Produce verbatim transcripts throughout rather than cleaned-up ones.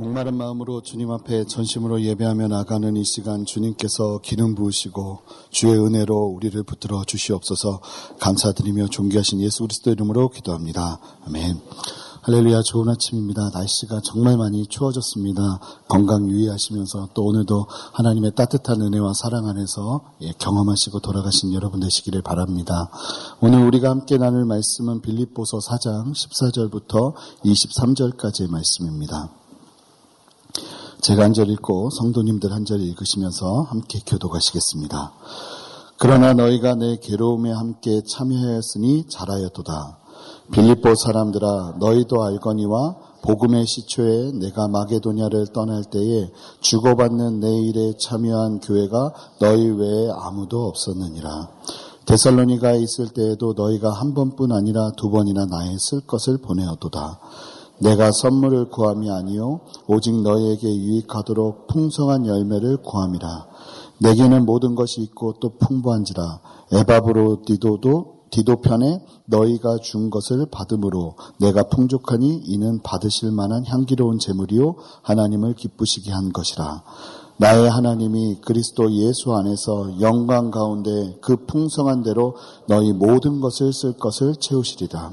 목마른 마음으로 주님 앞에 전심으로 예배하며 나가는 이 시간 주님께서 기름 부으시고 주의 은혜로 우리를 붙들어 주시옵소서. 감사드리며 존귀하신 예수 그리스도 이름으로 기도합니다. 아멘. 할렐루야. 좋은 아침입니다. 날씨가 정말 많이 추워졌습니다. 건강 유의하시면서 또 오늘도 하나님의 따뜻한 은혜와 사랑 안에서 경험하시고 돌아가신 여러분 되시기를 바랍니다. 오늘 우리가 함께 나눌 말씀은 빌립보서 사 장 십사 절부터 이십삼 절까지의 말씀입니다. 제가 한 절 읽고 성도님들 한 절 읽으시면서 함께 교도하시겠습니다. 그러나 너희가 내 괴로움에 함께 참여하였으니 잘하였도다. 빌립보 사람들아, 너희도 알거니와 복음의 시초에 내가 마게도냐를 떠날 때에 주고받는 내 일에 참여한 교회가 너희 외에 아무도 없었느니라. 데살로니가에 있을 때에도 너희가 한 번뿐 아니라 두 번이나 나의 쓸 것을 보내었도다. 내가 선물을 구함이 아니요 오직 너희에게 유익하도록 풍성한 열매를 구함이라. 내게는 모든 것이 있고 또 풍부한지라. 에바브로디도도 디도 편에 너희가 준 것을 받음으로 내가 풍족하니 이는 받으실 만한 향기로운 제물이요 하나님을 기쁘시게 한 것이라. 나의 하나님이 그리스도 예수 안에서 영광 가운데 그 풍성한 대로 너희 모든 것을 쓸 것을 채우시리라.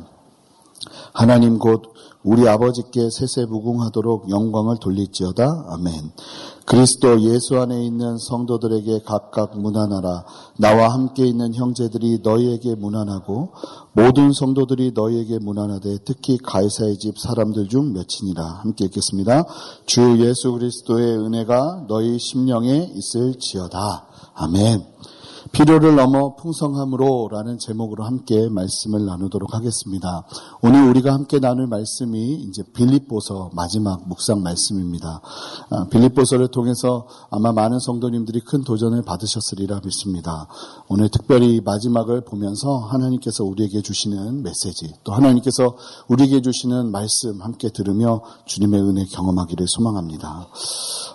하나님 곧 우리 아버지께 세세무궁하도록 영광을 돌릴지어다. 아멘. 그리스도 예수 안에 있는 성도들에게 각각 문안하라. 나와 함께 있는 형제들이 너희에게 문안하고 모든 성도들이 너희에게 문안하되 특히 가이사의 집 사람들 중 몇인이라. 함께 읽겠습니다. 주 예수 그리스도의 은혜가 너희 심령에 있을지어다. 아멘. 필요를 넘어 풍성함으로 라는 제목으로 함께 말씀을 나누도록 하겠습니다. 오늘 우리가 함께 나눌 말씀이 이제 빌립보서 마지막 묵상 말씀입니다. 빌립보서를 통해서 아마 많은 성도님들이 큰 도전을 받으셨으리라 믿습니다. 오늘 특별히 마지막을 보면서 하나님께서 우리에게 주시는 메시지, 또 하나님께서 우리에게 주시는 말씀 함께 들으며 주님의 은혜 경험하기를 소망합니다.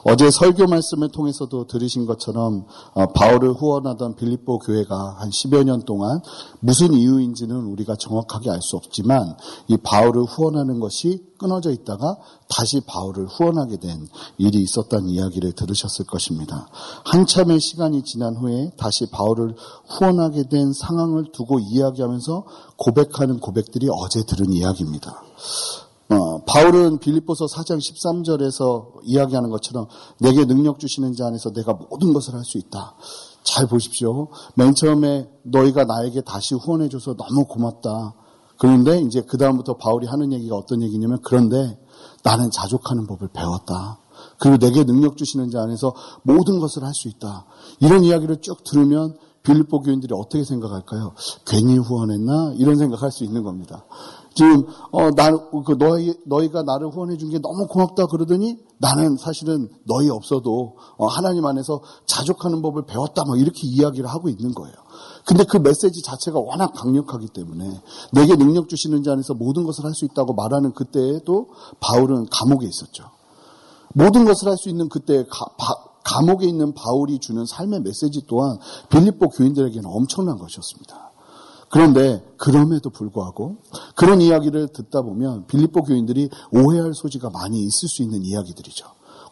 어제 설교 말씀을 통해서도 들으신 것처럼 바울을 후원하던 빌립보 교회가 한 십여 년 동안 무슨 이유인지는 우리가 정확하게 알 수 없지만 이 바울을 후원하는 것이 끊어져 있다가 다시 바울을 후원하게 된 일이 있었다는 이야기를 들으셨을 것입니다. 한참의 시간이 지난 후에 다시 바울을 후원하게 된 상황을 두고 이야기하면서 고백하는 고백들이 어제 들은 이야기입니다. 어, 바울은 빌립보서 사 장 십삼 절에서 이야기하는 것처럼 내게 능력 주시는 자 안에서 내가 모든 것을 할 수 있다. 잘 보십시오. 맨 처음에 너희가 나에게 다시 후원해줘서 너무 고맙다. 그런데 이제 그 다음부터 바울이 하는 얘기가 어떤 얘기냐면, 그런데 나는 자족하는 법을 배웠다. 그리고 내게 능력 주시는 자 안에서 모든 것을 할 수 있다. 이런 이야기를 쭉 들으면 빌립보 교인들이 어떻게 생각할까요? 괜히 후원했나? 이런 생각할 수 있는 겁니다. 지금 어, 나, 그 너희, 너희가 나를 후원해 준 게 너무 고맙다 그러더니 나는 사실은 너희 없어도 어, 하나님 안에서 자족하는 법을 배웠다 뭐 이렇게 이야기를 하고 있는 거예요. 근데 그 메시지 자체가 워낙 강력하기 때문에 내게 능력 주시는 자 안에서 모든 것을 할 수 있다고 말하는 그때에도 바울은 감옥에 있었죠. 모든 것을 할 수 있는 그때 가, 바, 감옥에 있는 바울이 주는 삶의 메시지 또한 빌립보 교인들에게는 엄청난 것이었습니다. 그런데 그럼에도 불구하고 그런 이야기를 듣다 보면 빌립보 교인들이 오해할 소지가 많이 있을 수 있는 이야기들이죠.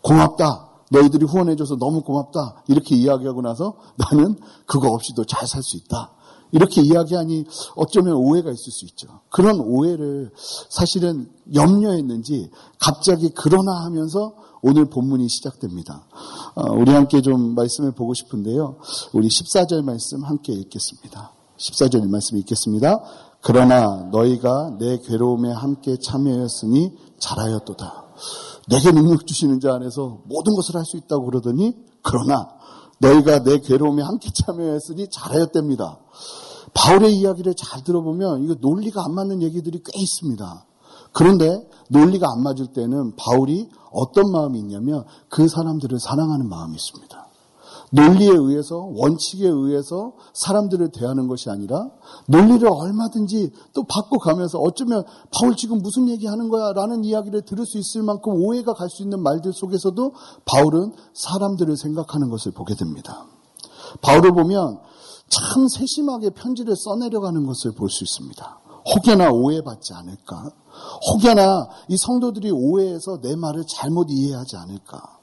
고맙다. 너희들이 후원해줘서 너무 고맙다. 이렇게 이야기하고 나서 나는 그거 없이도 잘 살 수 있다. 이렇게 이야기하니 어쩌면 오해가 있을 수 있죠. 그런 오해를 사실은 염려했는지 갑자기 그러나 하면서 오늘 본문이 시작됩니다. 우리 함께 좀 말씀을 보고 싶은데요. 우리 십사 절 말씀 함께 읽겠습니다. 십사 절 말씀 읽겠습니다. 그러나 너희가 내 괴로움에 함께 참여하였으니 잘하였도다. 내게 능력 주시는 자 안에서 모든 것을 할 수 있다고 그러더니 그러나 너희가 내 괴로움에 함께 참여하였으니 잘하였답니다. 바울의 이야기를 잘 들어보면 이거 논리가 안 맞는 얘기들이 꽤 있습니다. 그런데 논리가 안 맞을 때는 바울이 어떤 마음이 있냐면 그 사람들을 사랑하는 마음이 있습니다. 논리에 의해서, 원칙에 의해서 사람들을 대하는 것이 아니라 논리를 얼마든지 또 바꿔가면서 어쩌면 바울 지금 무슨 얘기하는 거야? 라는 이야기를 들을 수 있을 만큼 오해가 갈 수 있는 말들 속에서도 바울은 사람들을 생각하는 것을 보게 됩니다. 바울을 보면 참 세심하게 편지를 써내려가는 것을 볼 수 있습니다. 혹여나 오해받지 않을까? 혹여나 이 성도들이 오해해서 내 말을 잘못 이해하지 않을까?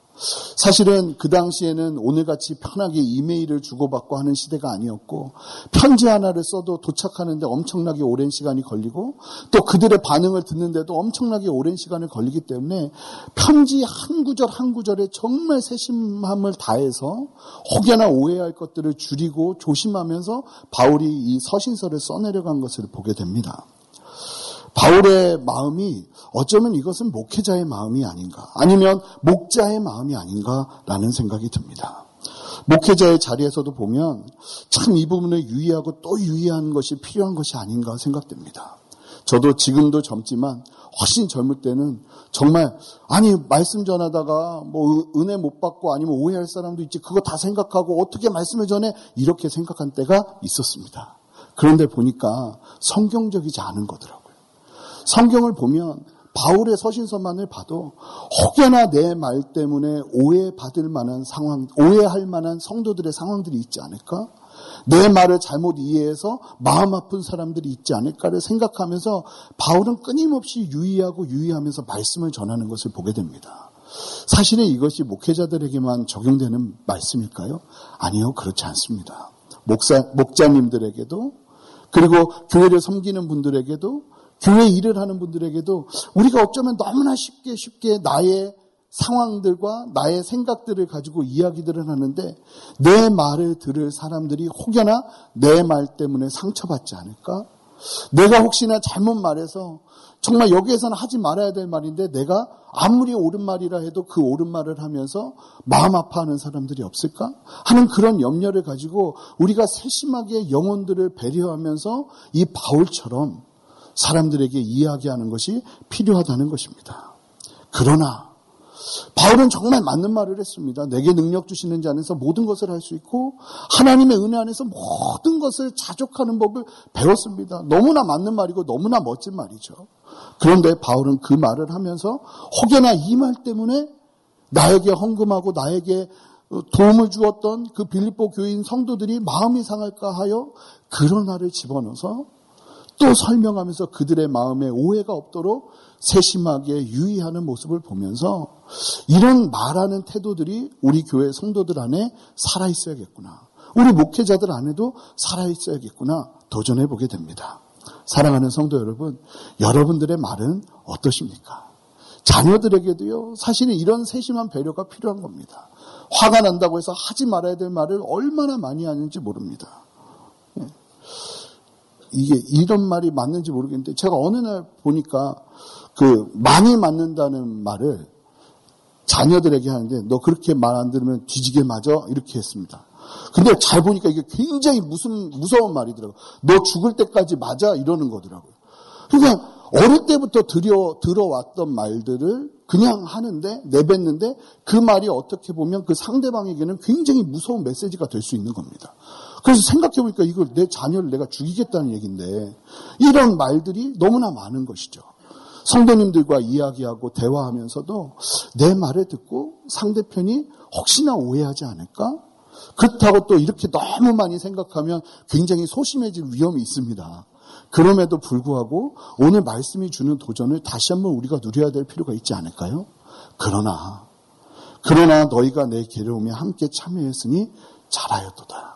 사실은 그 당시에는 오늘같이 편하게 이메일을 주고받고 하는 시대가 아니었고 편지 하나를 써도 도착하는데 엄청나게 오랜 시간이 걸리고 또 그들의 반응을 듣는데도 엄청나게 오랜 시간이 걸리기 때문에 편지 한 구절 한 구절에 정말 세심함을 다해서 혹여나 오해할 것들을 줄이고 조심하면서 바울이 이 서신서를 써내려간 것을 보게 됩니다. 바울의 마음이 어쩌면 이것은 목회자의 마음이 아닌가 아니면 목자의 마음이 아닌가라는 생각이 듭니다. 목회자의 자리에서도 보면 참 이 부분을 유의하고 또 유의하는 것이 필요한 것이 아닌가 생각됩니다. 저도 지금도 젊지만 훨씬 젊을 때는 정말 아니 말씀 전하다가 뭐 은혜 못 받고 아니면 오해할 사람도 있지 그거 다 생각하고 어떻게 말씀을 전해 이렇게 생각한 때가 있었습니다. 그런데 보니까 성경적이지 않은 거더라고요. 성경을 보면 바울의 서신서만을 봐도 혹여나 내 말 때문에 오해받을 만한 상황, 오해할 만한 성도들의 상황들이 있지 않을까? 내 말을 잘못 이해해서 마음 아픈 사람들이 있지 않을까를 생각하면서 바울은 끊임없이 유의하고 유의하면서 말씀을 전하는 것을 보게 됩니다. 사실은 이것이 목회자들에게만 적용되는 말씀일까요? 아니요, 그렇지 않습니다. 목사, 목자님들에게도 그리고 교회를 섬기는 분들에게도 교회 일을 하는 분들에게도 우리가 어쩌면 너무나 쉽게 쉽게 나의 상황들과 나의 생각들을 가지고 이야기들을 하는데 내 말을 들을 사람들이 혹여나 내 말 때문에 상처받지 않을까? 내가 혹시나 잘못 말해서 정말 여기에서는 하지 말아야 될 말인데 내가 아무리 옳은 말이라 해도 그 옳은 말을 하면서 마음 아파하는 사람들이 없을까? 하는 그런 염려를 가지고 우리가 세심하게 영혼들을 배려하면서 이 바울처럼 사람들에게 이야기하는 것이 필요하다는 것입니다. 그러나 바울은 정말 맞는 말을 했습니다. 내게 능력 주시는 자 안에서 모든 것을 할 수 있고 하나님의 은혜 안에서 모든 것을 자족하는 법을 배웠습니다. 너무나 맞는 말이고 너무나 멋진 말이죠. 그런데 바울은 그 말을 하면서 혹여나 이 말 때문에 나에게 헌금하고 나에게 도움을 주었던 그 빌립보 교인 성도들이 마음이 상할까 하여 그런 말을 집어넣어서 또 설명하면서 그들의 마음에 오해가 없도록 세심하게 유의하는 모습을 보면서 이런 말하는 태도들이 우리 교회 성도들 안에 살아있어야겠구나. 우리 목회자들 안에도 살아있어야겠구나. 도전해보게 됩니다. 사랑하는 성도 여러분, 여러분들의 말은 어떠십니까? 자녀들에게도요, 사실은 이런 세심한 배려가 필요한 겁니다. 화가 난다고 해서 하지 말아야 될 말을 얼마나 많이 하는지 모릅니다. 이게 이런 말이 맞는지 모르겠는데 제가 어느 날 보니까 그 많이 맞는다는 말을 자녀들에게 하는데 너 그렇게 말 안 들으면 뒤지게 맞아 이렇게 했습니다. 근데 잘 보니까 이게 굉장히 무슨 무서운 말이더라고요. 너 죽을 때까지 맞아 이러는 거더라고요. 그러니까 어릴 때부터 들여, 들어왔던 말들을 그냥 하는데 내뱉는데 그 말이 어떻게 보면 그 상대방에게는 굉장히 무서운 메시지가 될 수 있는 겁니다. 그래서 생각해보니까 이걸 내 자녀를 내가 죽이겠다는 얘기인데 이런 말들이 너무나 많은 것이죠. 성도님들과 이야기하고 대화하면서도 내 말을 듣고 상대편이 혹시나 오해하지 않을까? 그렇다고 또 이렇게 너무 많이 생각하면 굉장히 소심해질 위험이 있습니다. 그럼에도 불구하고 오늘 말씀이 주는 도전을 다시 한번 우리가 누려야 될 필요가 있지 않을까요? 그러나 그러나 너희가 내 괴로움에 함께 참여했으니 잘하였도다.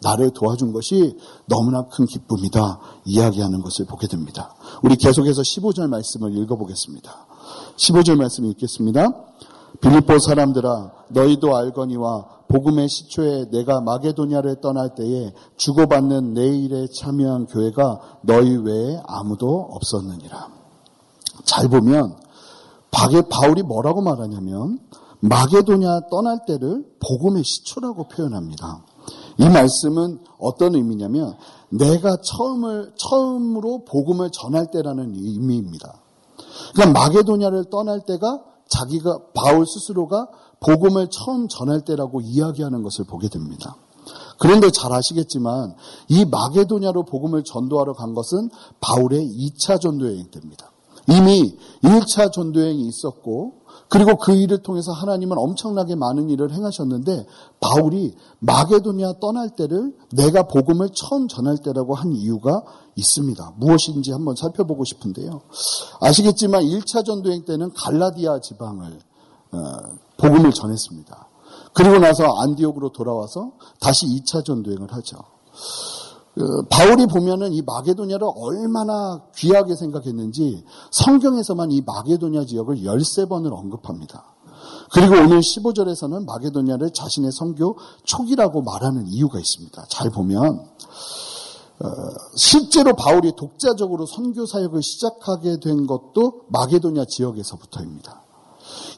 나를 도와준 것이 너무나 큰 기쁨이다. 이야기하는 것을 보게 됩니다. 우리 계속해서 십오 절 말씀을 읽어보겠습니다. 십오 절 말씀 읽겠습니다. 빌립보 사람들아 너희도 알거니와 복음의 시초에 내가 마게도냐를 떠날 때에 주고받는 내 일에 참여한 교회가 너희 외에 아무도 없었느니라. 잘 보면 바울이 뭐라고 말하냐면 마게도냐 떠날 때를 복음의 시초라고 표현합니다. 이 말씀은 어떤 의미냐면 내가 처음을, 처음으로 복음을 전할 때라는 의미입니다. 그러니까 마게도냐를 떠날 때가 자기가 바울 스스로가 복음을 처음 전할 때라고 이야기하는 것을 보게 됩니다. 그런데 잘 아시겠지만 이 마게도냐로 복음을 전도하러 간 것은 바울의 이 차 전도 여행 때입니다. 이미 일 차 전도여행이 있었고 그리고 그 일을 통해서 하나님은 엄청나게 많은 일을 행하셨는데 바울이 마게도니아 떠날 때를 내가 복음을 처음 전할 때라고 한 이유가 있습니다. 무엇인지 한번 살펴보고 싶은데요. 아시겠지만 일 차 전도여행 때는 갈라디아 지방을 복음을 전했습니다. 그리고 나서 안디옥으로 돌아와서 다시 이 차 전도여행을 하죠. 바울이 보면은 이 마게도니아를 얼마나 귀하게 생각했는지 성경에서만 이 마게도니아 지역을 열세 번을 언급합니다. 그리고 오늘 십오 절에서는 마게도니아를 자신의 선교 초기라고 말하는 이유가 있습니다. 잘 보면 실제로 바울이 독자적으로 선교 사역을 시작하게 된 것도 마게도니아 지역에서부터입니다.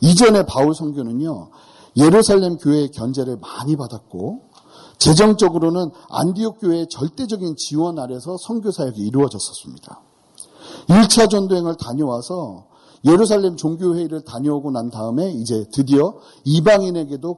이전에 바울 선교는요, 예루살렘 교회의 견제를 많이 받았고 재정적으로는 안디옥 교회의 절대적인 지원 아래서 선교 사역이 이루어졌었습니다. 일 차 전도행을 다녀와서 예루살렘 종교회의를 다녀오고 난 다음에 이제 드디어 이방인에게도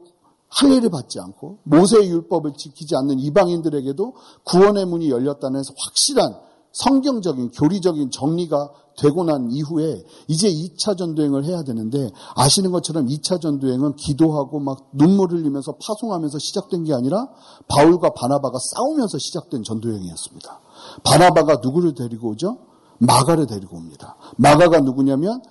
할례를 받지 않고 모세의 율법을 지키지 않는 이방인들에게도 구원의 문이 열렸다는 확실한 성경적인 교리적인 정리가 되고 난 이후에 이제 이 차 전도행을 해야 되는데, 아시는 것처럼 이 차 전도행은 기도하고 막 눈물 흘리면서 파송하면서 시작된 게 아니라 바울과 바나바가 싸우면서 시작된 전도행이었습니다. 바나바가 누구를 데리고 오죠? 마가를 데리고 옵니다. 마가가 누구냐면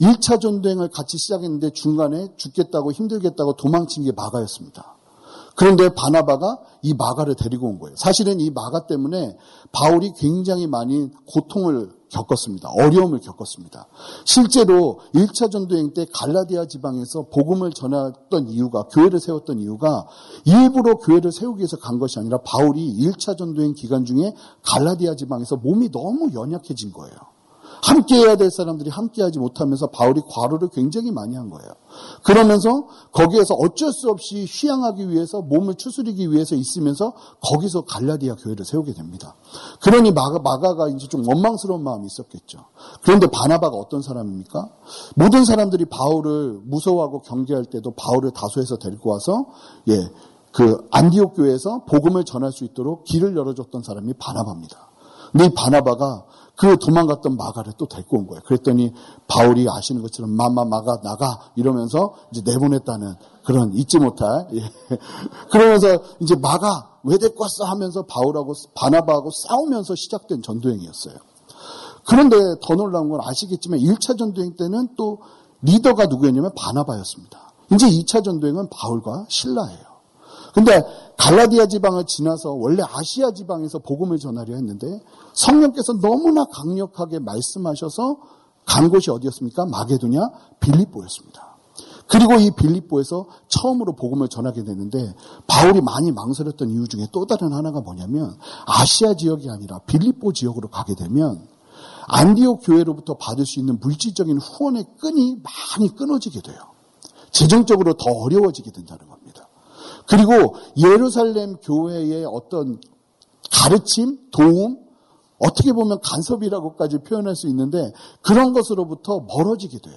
일 차 전도행을 같이 시작했는데 중간에 죽겠다고 힘들겠다고 도망친 게 마가였습니다. 그런데 바나바가 이 마가를 데리고 온 거예요. 사실은 이 마가 때문에 바울이 굉장히 많이 고통을 겪었습니다. 어려움을 겪었습니다. 실제로 일 차 전도행 때 갈라디아 지방에서 복음을 전했던 이유가, 교회를 세웠던 이유가 일부러 교회를 세우기 위해서 간 것이 아니라 바울이 일 차 전도행 기간 중에 갈라디아 지방에서 몸이 너무 연약해진 거예요. 함께해야 될 사람들이 함께하지 못하면서 바울이 과로를 굉장히 많이 한 거예요. 그러면서 거기에서 어쩔 수 없이 휴양하기 위해서 몸을 추스리기 위해서 있으면서 거기서 갈라디아 교회를 세우게 됩니다. 그러니 마가, 마가가 이제 좀 원망스러운 마음이 있었겠죠. 그런데 바나바가 어떤 사람입니까? 모든 사람들이 바울을 무서워하고 경계할 때도 바울을 다수해서 데리고 와서 예, 그 안디옥 교회에서 복음을 전할 수 있도록 길을 열어줬던 사람이 바나바입니다. 근데 이 바나바가 그 도망갔던 마가를 또 데리고 온 거예요. 그랬더니 바울이 아시는 것처럼 마마 마가 나가 이러면서 이제 내보냈다는 그런 잊지 못할 예. 그러면서 이제 마가 왜 데리고 왔어 하면서 바울하고 바나바하고 싸우면서 시작된 전도행이었어요. 그런데 더 놀라운 건 아시겠지만 일 차 전도행 때는 또 리더가 누구였냐면 바나바였습니다. 이제 이 차 전도행은 바울과 실라예요. 근데 갈라디아 지방을 지나서 원래 아시아 지방에서 복음을 전하려 했는데 성령께서 너무나 강력하게 말씀하셔서 간 곳이 어디였습니까? 마게도냐 빌립보였습니다. 그리고 이 빌립보에서 처음으로 복음을 전하게 되는데 바울이 많이 망설였던 이유 중에 또 다른 하나가 뭐냐면 아시아 지역이 아니라 빌립보 지역으로 가게 되면 안디옥 교회로부터 받을 수 있는 물질적인 후원의 끈이 많이 끊어지게 돼요. 재정적으로 더 어려워지게 된다는 겁니다. 그리고 예루살렘 교회의 어떤 가르침, 도움, 어떻게 보면 간섭이라고까지 표현할 수 있는데 그런 것으로부터 멀어지게 돼요.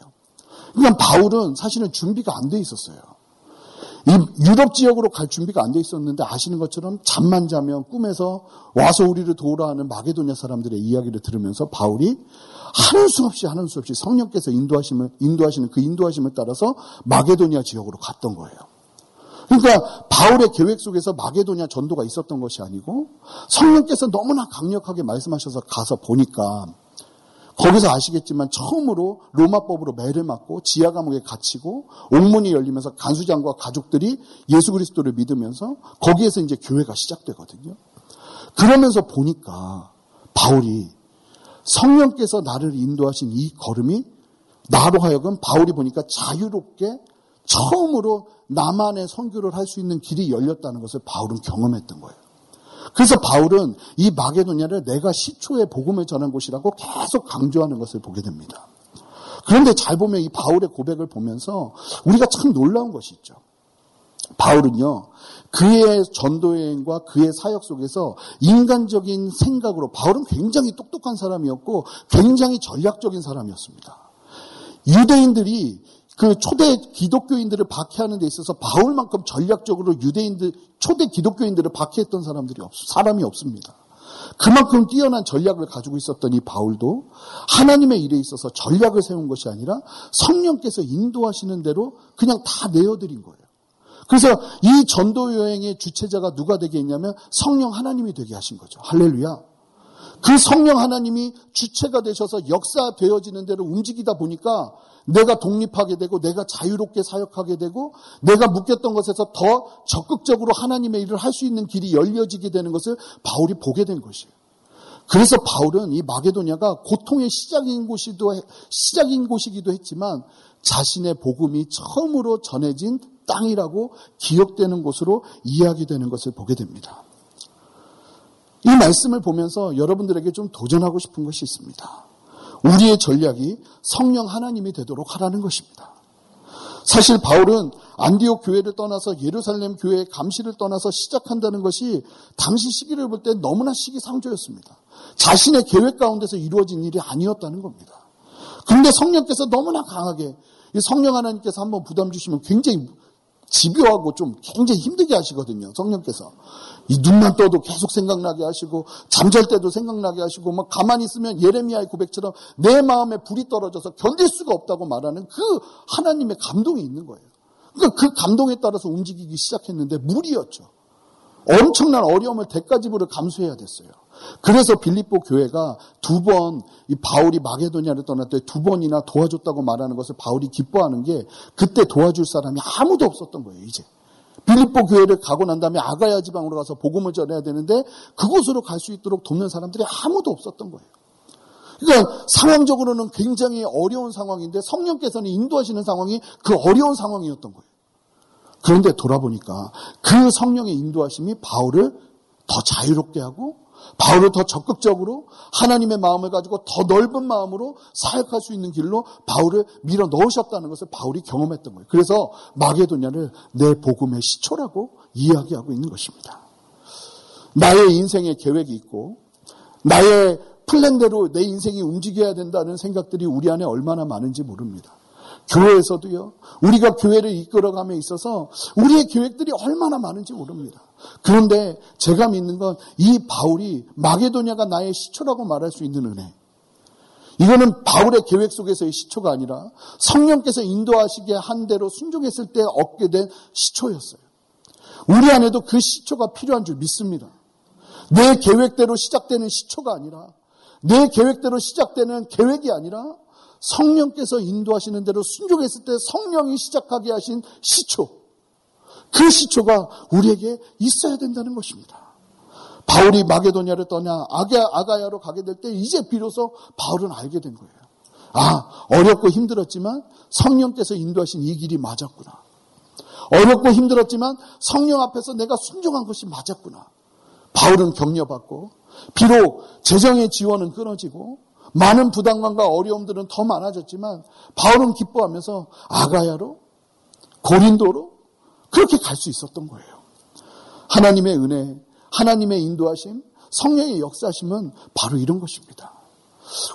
그러니까 바울은 사실은 준비가 안 돼 있었어요. 이 유럽 지역으로 갈 준비가 안 돼 있었는데 아시는 것처럼 잠만 자면 꿈에서 와서 우리를 도우라 하는 마게도냐 사람들의 이야기를 들으면서 바울이 하는 수 없이 하는 수 없이 성령께서 인도하심을, 인도하시는 그 인도하심을 따라서 마게도냐 지역으로 갔던 거예요. 그러니까 바울의 계획 속에서 마게도냐 전도가 있었던 것이 아니고 성령께서 너무나 강력하게 말씀하셔서 가서 보니까 거기서 아시겠지만 처음으로 로마법으로 매를 맞고 지하 감옥에 갇히고 옥문이 열리면서 간수장과 가족들이 예수 그리스도를 믿으면서 거기에서 이제 교회가 시작되거든요. 그러면서 보니까 바울이 성령께서 나를 인도하신 이 걸음이 나로 하여금 바울이 보니까 자유롭게 처음으로 나만의 선교를 할 수 있는 길이 열렸다는 것을 바울은 경험했던 거예요. 그래서 바울은 이 마게도냐를 내가 시초의 복음을 전한 곳이라고 계속 강조하는 것을 보게 됩니다. 그런데 잘 보면 이 바울의 고백을 보면서 우리가 참 놀라운 것이 있죠. 바울은요, 그의 전도여행과 그의 사역 속에서 인간적인 생각으로, 바울은 굉장히 똑똑한 사람이었고 굉장히 전략적인 사람이었습니다. 유대인들이 그 초대 기독교인들을 박해하는 데 있어서 바울만큼 전략적으로 유대인들, 초대 기독교인들을 박해했던 사람들이 없, 사람이 없습니다. 그만큼 뛰어난 전략을 가지고 있었던 이 바울도 하나님의 일에 있어서 전략을 세운 것이 아니라 성령께서 인도하시는 대로 그냥 다 내어드린 거예요. 그래서 이 전도 여행의 주체자가 누가 되게 했냐면 성령 하나님이 되게 하신 거죠. 할렐루야. 그 성령 하나님이 주체가 되셔서 역사되어지는 대로 움직이다 보니까 내가 독립하게 되고 내가 자유롭게 사역하게 되고 내가 묶였던 것에서 더 적극적으로 하나님의 일을 할 수 있는 길이 열려지게 되는 것을 바울이 보게 된 것이에요. 그래서 바울은 이 마게도냐가 고통의 시작인 곳이기도, 시작인 곳이기도 했지만 자신의 복음이 처음으로 전해진 땅이라고 기억되는 곳으로 이야기되는 것을 보게 됩니다. 이 말씀을 보면서 여러분들에게 좀 도전하고 싶은 것이 있습니다. 우리의 전략이 성령 하나님이 되도록 하라는 것입니다. 사실 바울은 안디옥 교회를 떠나서 예루살렘 교회의 감시를 떠나서 시작한다는 것이 당시 시기를 볼 때 너무나 시기상조였습니다. 자신의 계획 가운데서 이루어진 일이 아니었다는 겁니다. 그런데 성령께서 너무나 강하게 이 성령 하나님께서 한번 부담 주시면 굉장히 집요하고 좀 굉장히 힘들게 하시거든요. 성령께서 이 눈만 떠도 계속 생각나게 하시고 잠잘 때도 생각나게 하시고 막 가만히 있으면 예레미야의 고백처럼 내 마음에 불이 떨어져서 견딜 수가 없다고 말하는 그 하나님의 감동이 있는 거예요. 그러니까 그 감동에 따라서 움직이기 시작했는데 무리였죠. 엄청난 어려움을 대가집으로 감수해야 됐어요. 그래서 빌립보 교회가 두 번 이 바울이 마게도냐를 떠날 때 두 번이나 도와줬다고 말하는 것을 바울이 기뻐하는 게 그때 도와줄 사람이 아무도 없었던 거예요. 이제 빌립보 교회를 가고 난 다음에 아가야 지방으로 가서 복음을 전해야 되는데 그곳으로 갈 수 있도록 돕는 사람들이 아무도 없었던 거예요. 그러니까 상황적으로는 굉장히 어려운 상황인데 성령께서는 인도하시는 상황이 그 어려운 상황이었던 거예요. 그런데 돌아보니까 그 성령의 인도하심이 바울을 더 자유롭게 하고 바울을 더 적극적으로 하나님의 마음을 가지고 더 넓은 마음으로 사역할 수 있는 길로 바울을 밀어 넣으셨다는 것을 바울이 경험했던 거예요. 그래서 마게도냐를 내 복음의 시초라고 이야기하고 있는 것입니다. 나의 인생의 계획이 있고 나의 플랜대로 내 인생이 움직여야 된다는 생각들이 우리 안에 얼마나 많은지 모릅니다. 교회에서도요. 우리가 교회를 이끌어감에 있어서 우리의 계획들이 얼마나 많은지 모릅니다. 그런데 제가 믿는 건 이 바울이 마게도냐가 나의 시초라고 말할 수 있는 은혜. 이거는 바울의 계획 속에서의 시초가 아니라 성령께서 인도하시게 한 대로 순종했을 때 얻게 된 시초였어요. 우리 안에도 그 시초가 필요한 줄 믿습니다. 내 계획대로 시작되는 시초가 아니라 내 계획대로 시작되는 계획이 아니라 성령께서 인도하시는 대로 순종했을 때 성령이 시작하게 하신 시초. 그 시초가 우리에게 있어야 된다는 것입니다. 바울이 마게도냐를 떠나 아가야로 가게 될 때 이제 비로소 바울은 알게 된 거예요. 아, 어렵고 힘들었지만 성령께서 인도하신 이 길이 맞았구나. 어렵고 힘들었지만 성령 앞에서 내가 순종한 것이 맞았구나. 바울은 격려받고 비록 재정의 지원은 끊어지고 많은 부담감과 어려움들은 더 많아졌지만 바울은 기뻐하면서 아가야로 고린도로 그렇게 갈 수 있었던 거예요. 하나님의 은혜, 하나님의 인도하심, 성령의 역사하심은 바로 이런 것입니다.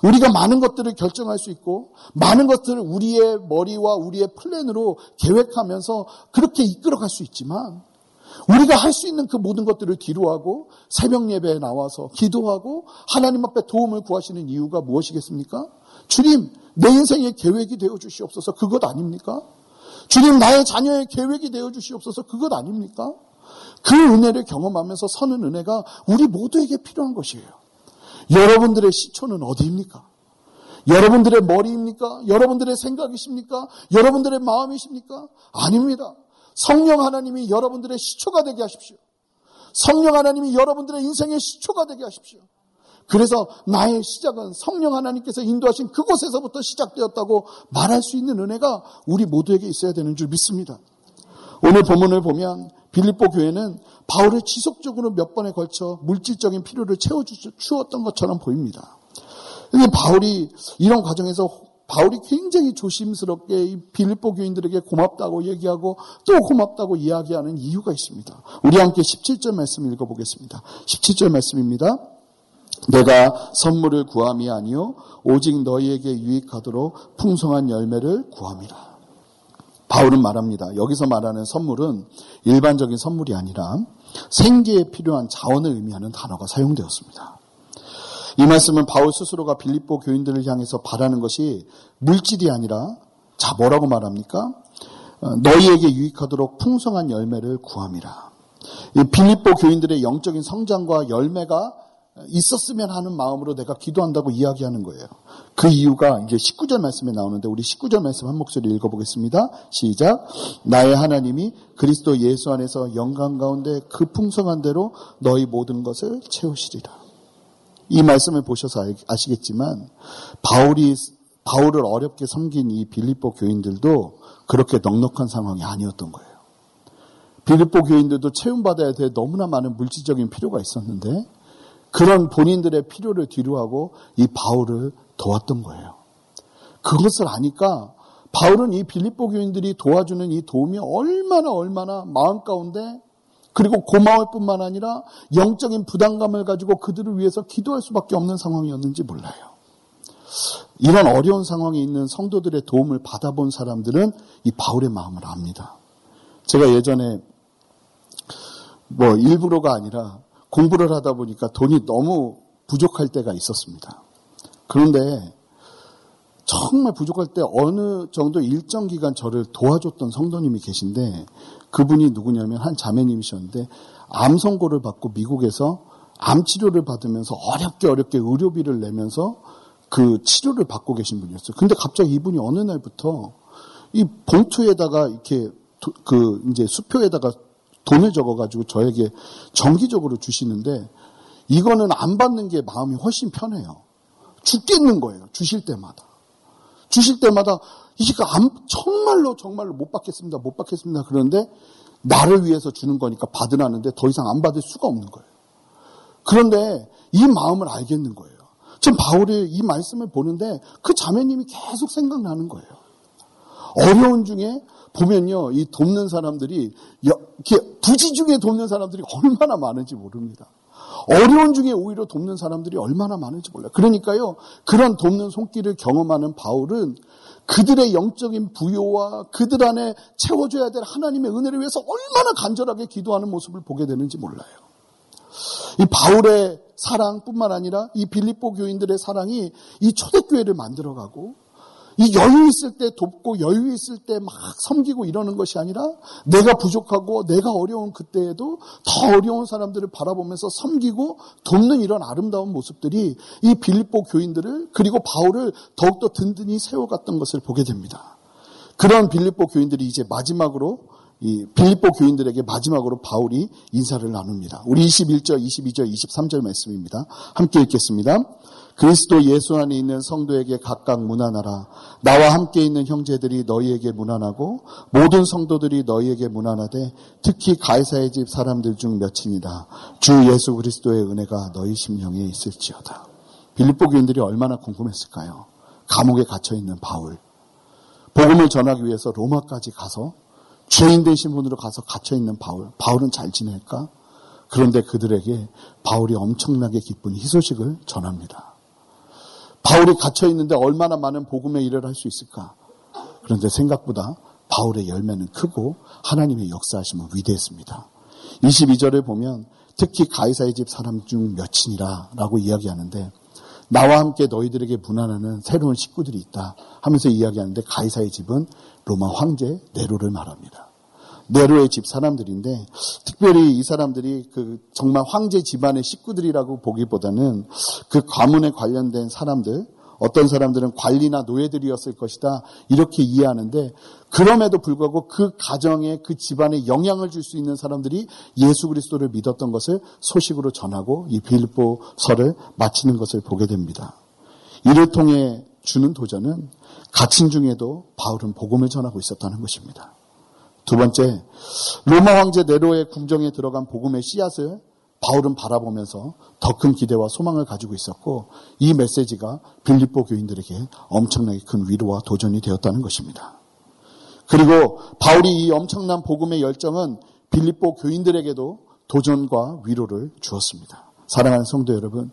우리가 많은 것들을 결정할 수 있고 많은 것들을 우리의 머리와 우리의 플랜으로 계획하면서 그렇게 이끌어갈 수 있지만 우리가 할 수 있는 그 모든 것들을 뒤로하고 새벽 예배에 나와서 기도하고 하나님 앞에 도움을 구하시는 이유가 무엇이겠습니까? 주님, 내 인생의 계획이 되어주시옵소서. 그것 아닙니까? 주님, 나의 자녀의 계획이 되어주시옵소서. 그것 아닙니까? 그 은혜를 경험하면서 서는 은혜가 우리 모두에게 필요한 것이에요. 여러분들의 시초는 어디입니까? 여러분들의 머리입니까? 여러분들의 생각이십니까? 여러분들의 마음이십니까? 아닙니다. 성령 하나님이 여러분들의 시초가 되게 하십시오. 성령 하나님이 여러분들의 인생의 시초가 되게 하십시오. 그래서 나의 시작은 성령 하나님께서 인도하신 그곳에서부터 시작되었다고 말할 수 있는 은혜가 우리 모두에게 있어야 되는 줄 믿습니다. 오늘 본문을 보면 빌립보 교회는 바울을 지속적으로 몇 번에 걸쳐 물질적인 필요를 채워주었던 것처럼 보입니다. 그런데 바울이 이런 과정에서 바울이 굉장히 조심스럽게 빌립보 교인들에게 고맙다고 얘기하고 또 고맙다고 이야기하는 이유가 있습니다. 우리 함께 십칠 절 말씀 읽어보겠습니다. 십칠 절 말씀입니다. 내가 선물을 구함이 아니요 오직 너희에게 유익하도록 풍성한 열매를 구함이라. 바울은 말합니다. 여기서 말하는 선물은 일반적인 선물이 아니라 생계에 필요한 자원을 의미하는 단어가 사용되었습니다. 이 말씀은 바울 스스로가 빌립보 교인들을 향해서 바라는 것이 물질이 아니라, 자 뭐라고 말합니까? 너희에게 유익하도록 풍성한 열매를 구함이라. 이 빌립보 교인들의 영적인 성장과 열매가 있었으면 하는 마음으로 내가 기도한다고 이야기하는 거예요. 그 이유가 이제 십구 절 말씀에 나오는데 우리 십구 절 말씀 한 목소리 읽어보겠습니다. 시작. 나의 하나님이 그리스도 예수 안에서 영광 가운데 그 풍성한 대로 너희 모든 것을 채우시리라. 이 말씀을 보셔서 아시겠지만 바울이 바울을 어렵게 섬긴 이 빌립보 교인들도 그렇게 넉넉한 상황이 아니었던 거예요. 빌립보 교인들도 채움받아야 될 너무나 많은 물질적인 필요가 있었는데 그런 본인들의 필요를 뒤로하고 이 바울을 도왔던 거예요. 그것을 아니까 바울은 이 빌립보 교인들이 도와주는 이 도움이 얼마나 얼마나 마음 가운데 그리고 고마울 뿐만 아니라 영적인 부담감을 가지고 그들을 위해서 기도할 수밖에 없는 상황이었는지 몰라요. 이런 어려운 상황에 있는 성도들의 도움을 받아본 사람들은 이 바울의 마음을 압니다. 제가 예전에 뭐 일부러가 아니라 공부를 하다 보니까 돈이 너무 부족할 때가 있었습니다. 그런데 정말 부족할 때 어느 정도 일정 기간 저를 도와줬던 성도님이 계신데 그분이 누구냐면 한 자매님이셨는데 암 선고를 받고 미국에서 암 치료를 받으면서 어렵게 어렵게 의료비를 내면서 그 치료를 받고 계신 분이었어요. 근데 갑자기 이분이 어느 날부터 이 봉투에다가 이렇게 도, 그 이제 수표에다가 돈을 적어가지고 저에게 정기적으로 주시는데 이거는 안 받는 게 마음이 훨씬 편해요. 죽겠는 거예요. 주실 때마다. 주실 때마다 이거 안, 정말로 정말로 못 받겠습니다. 못 받겠습니다. 그런데 나를 위해서 주는 거니까 받으라는데 더 이상 안 받을 수가 없는 거예요. 그런데 이 마음을 알겠는 거예요. 지금 바울이 이 말씀을 보는데 그 자매님이 계속 생각나는 거예요. 어려운 중에 보면요, 이 돕는 사람들이, 부지 중에 돕는 사람들이 얼마나 많은지 모릅니다. 어려운 중에 오히려 돕는 사람들이 얼마나 많은지 몰라요. 그러니까요, 그런 돕는 손길을 경험하는 바울은 그들의 영적인 부요와 그들 안에 채워줘야 될 하나님의 은혜를 위해서 얼마나 간절하게 기도하는 모습을 보게 되는지 몰라요. 이 바울의 사랑뿐만 아니라 이 빌립보 교인들의 사랑이 이 초대교회를 만들어가고 이 여유 있을 때 돕고 여유 있을 때 막 섬기고 이러는 것이 아니라 내가 부족하고 내가 어려운 그때에도 더 어려운 사람들을 바라보면서 섬기고 돕는 이런 아름다운 모습들이 이 빌립보 교인들을 그리고 바울을 더욱더 든든히 세워갔던 것을 보게 됩니다. 그런 빌립보 교인들이 이제 마지막으로 이 빌립보 교인들에게 마지막으로 바울이 인사를 나눕니다. 우리 이십일 절, 이십이 절, 이십삼 절 말씀입니다. 함께 읽겠습니다. 그리스도 예수 안에 있는 성도에게 각각 문안하라. 나와 함께 있는 형제들이 너희에게 문안하고 모든 성도들이 너희에게 문안하되 특히 가이사의 집 사람들 중 몇인이다. 주 예수 그리스도의 은혜가 너희 심령에 있을지어다. 빌립보 교인들이 얼마나 궁금했을까요? 감옥에 갇혀있는 바울. 복음을 전하기 위해서 로마까지 가서 죄인된 신분으로 가서 갇혀있는 바울. 바울은 잘 지낼까? 그런데 그들에게 바울이 엄청나게 기쁜 희소식을 전합니다. 바울이 갇혀있는데 얼마나 많은 복음의 일을 할 수 있을까? 그런데 생각보다 바울의 열매는 크고 하나님의 역사하심은 위대했습니다. 이십이 절에 보면 특히 가이사의 집 사람 중 몇인이라 라고 이야기하는데 나와 함께 너희들에게 문안하는 새로운 식구들이 있다 하면서 이야기하는데 가이사의 집은 로마 황제 네로를 말합니다. 네로의 집 사람들인데 특별히 이 사람들이 그 정말 황제 집안의 식구들이라고 보기보다는 그 가문에 관련된 사람들, 어떤 사람들은 관리나 노예들이었을 것이다 이렇게 이해하는데 그럼에도 불구하고 그 가정에 그 집안에 영향을 줄 수 있는 사람들이 예수 그리스도를 믿었던 것을 소식으로 전하고 이 빌립보서를 마치는 것을 보게 됩니다. 이를 통해 주는 도전은 갇힌 중에도 바울은 복음을 전하고 있었다는 것입니다. 두 번째, 로마 황제 네로의 궁정에 들어간 복음의 씨앗을 바울은 바라보면서 더 큰 기대와 소망을 가지고 있었고 이 메시지가 빌립보 교인들에게 엄청나게 큰 위로와 도전이 되었다는 것입니다. 그리고 바울이 이 엄청난 복음의 열정은 빌립보 교인들에게도 도전과 위로를 주었습니다. 사랑하는 성도 여러분,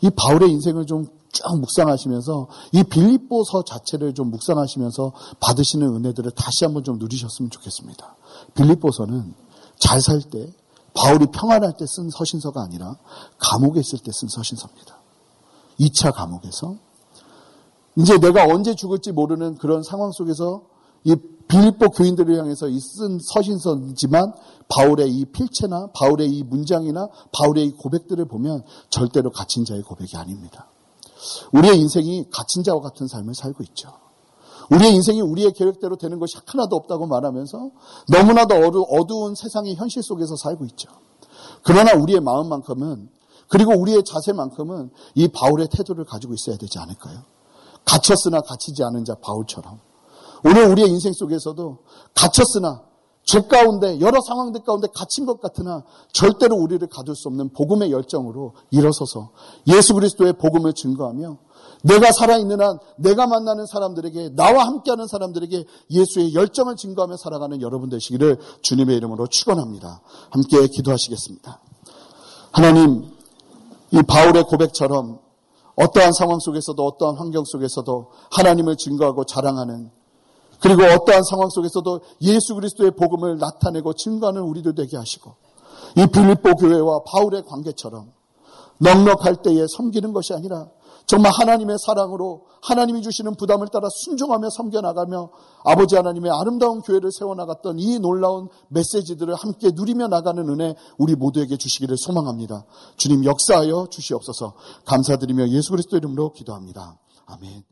이 바울의 인생을 좀 쭉 묵상하시면서 이 빌립보서 자체를 좀 묵상하시면서 받으시는 은혜들을 다시 한번 좀 누리셨으면 좋겠습니다. 빌립보서는 잘 살 때, 바울이 평안할 때 쓴 서신서가 아니라 감옥에 있을 때 쓴 서신서입니다. 이 차 감옥에서 이제 내가 언제 죽을지 모르는 그런 상황 속에서 이 빌립보 교인들을 향해서 이 쓴 서신서지만 바울의 이 필체나 바울의 이 문장이나 바울의 이 고백들을 보면 절대로 갇힌 자의 고백이 아닙니다. 우리의 인생이 갇힌 자와 같은 삶을 살고 있죠. 우리의 인생이 우리의 계획대로 되는 것이 하나도 없다고 말하면서 너무나도 어두운 세상의 현실 속에서 살고 있죠. 그러나 우리의 마음만큼은 그리고 우리의 자세만큼은 이 바울의 태도를 가지고 있어야 되지 않을까요? 갇혔으나 갇히지 않은 자 바울처럼 오늘 우리의 인생 속에서도 갇혔으나 죄 가운데 여러 상황들 가운데 갇힌 것 같으나 절대로 우리를 가둘 수 없는 복음의 열정으로 일어서서 예수 그리스도의 복음을 증거하며 내가 살아있는 한 내가 만나는 사람들에게 나와 함께하는 사람들에게 예수의 열정을 증거하며 살아가는 여러분 되시기를 주님의 이름으로 축원합니다. 함께 기도하시겠습니다. 하나님, 이 바울의 고백처럼 어떠한 상황 속에서도 어떠한 환경 속에서도 하나님을 증거하고 자랑하는 그리고 어떠한 상황 속에서도 예수 그리스도의 복음을 나타내고 증거하는 우리도 되게 하시고 이 빌립보 교회와 바울의 관계처럼 넉넉할 때에 섬기는 것이 아니라 정말 하나님의 사랑으로 하나님이 주시는 부담을 따라 순종하며 섬겨나가며 아버지 하나님의 아름다운 교회를 세워나갔던 이 놀라운 메시지들을 함께 누리며 나가는 은혜 우리 모두에게 주시기를 소망합니다. 주님 역사하여 주시옵소서. 감사드리며 예수 그리스도 이름으로 기도합니다. 아멘.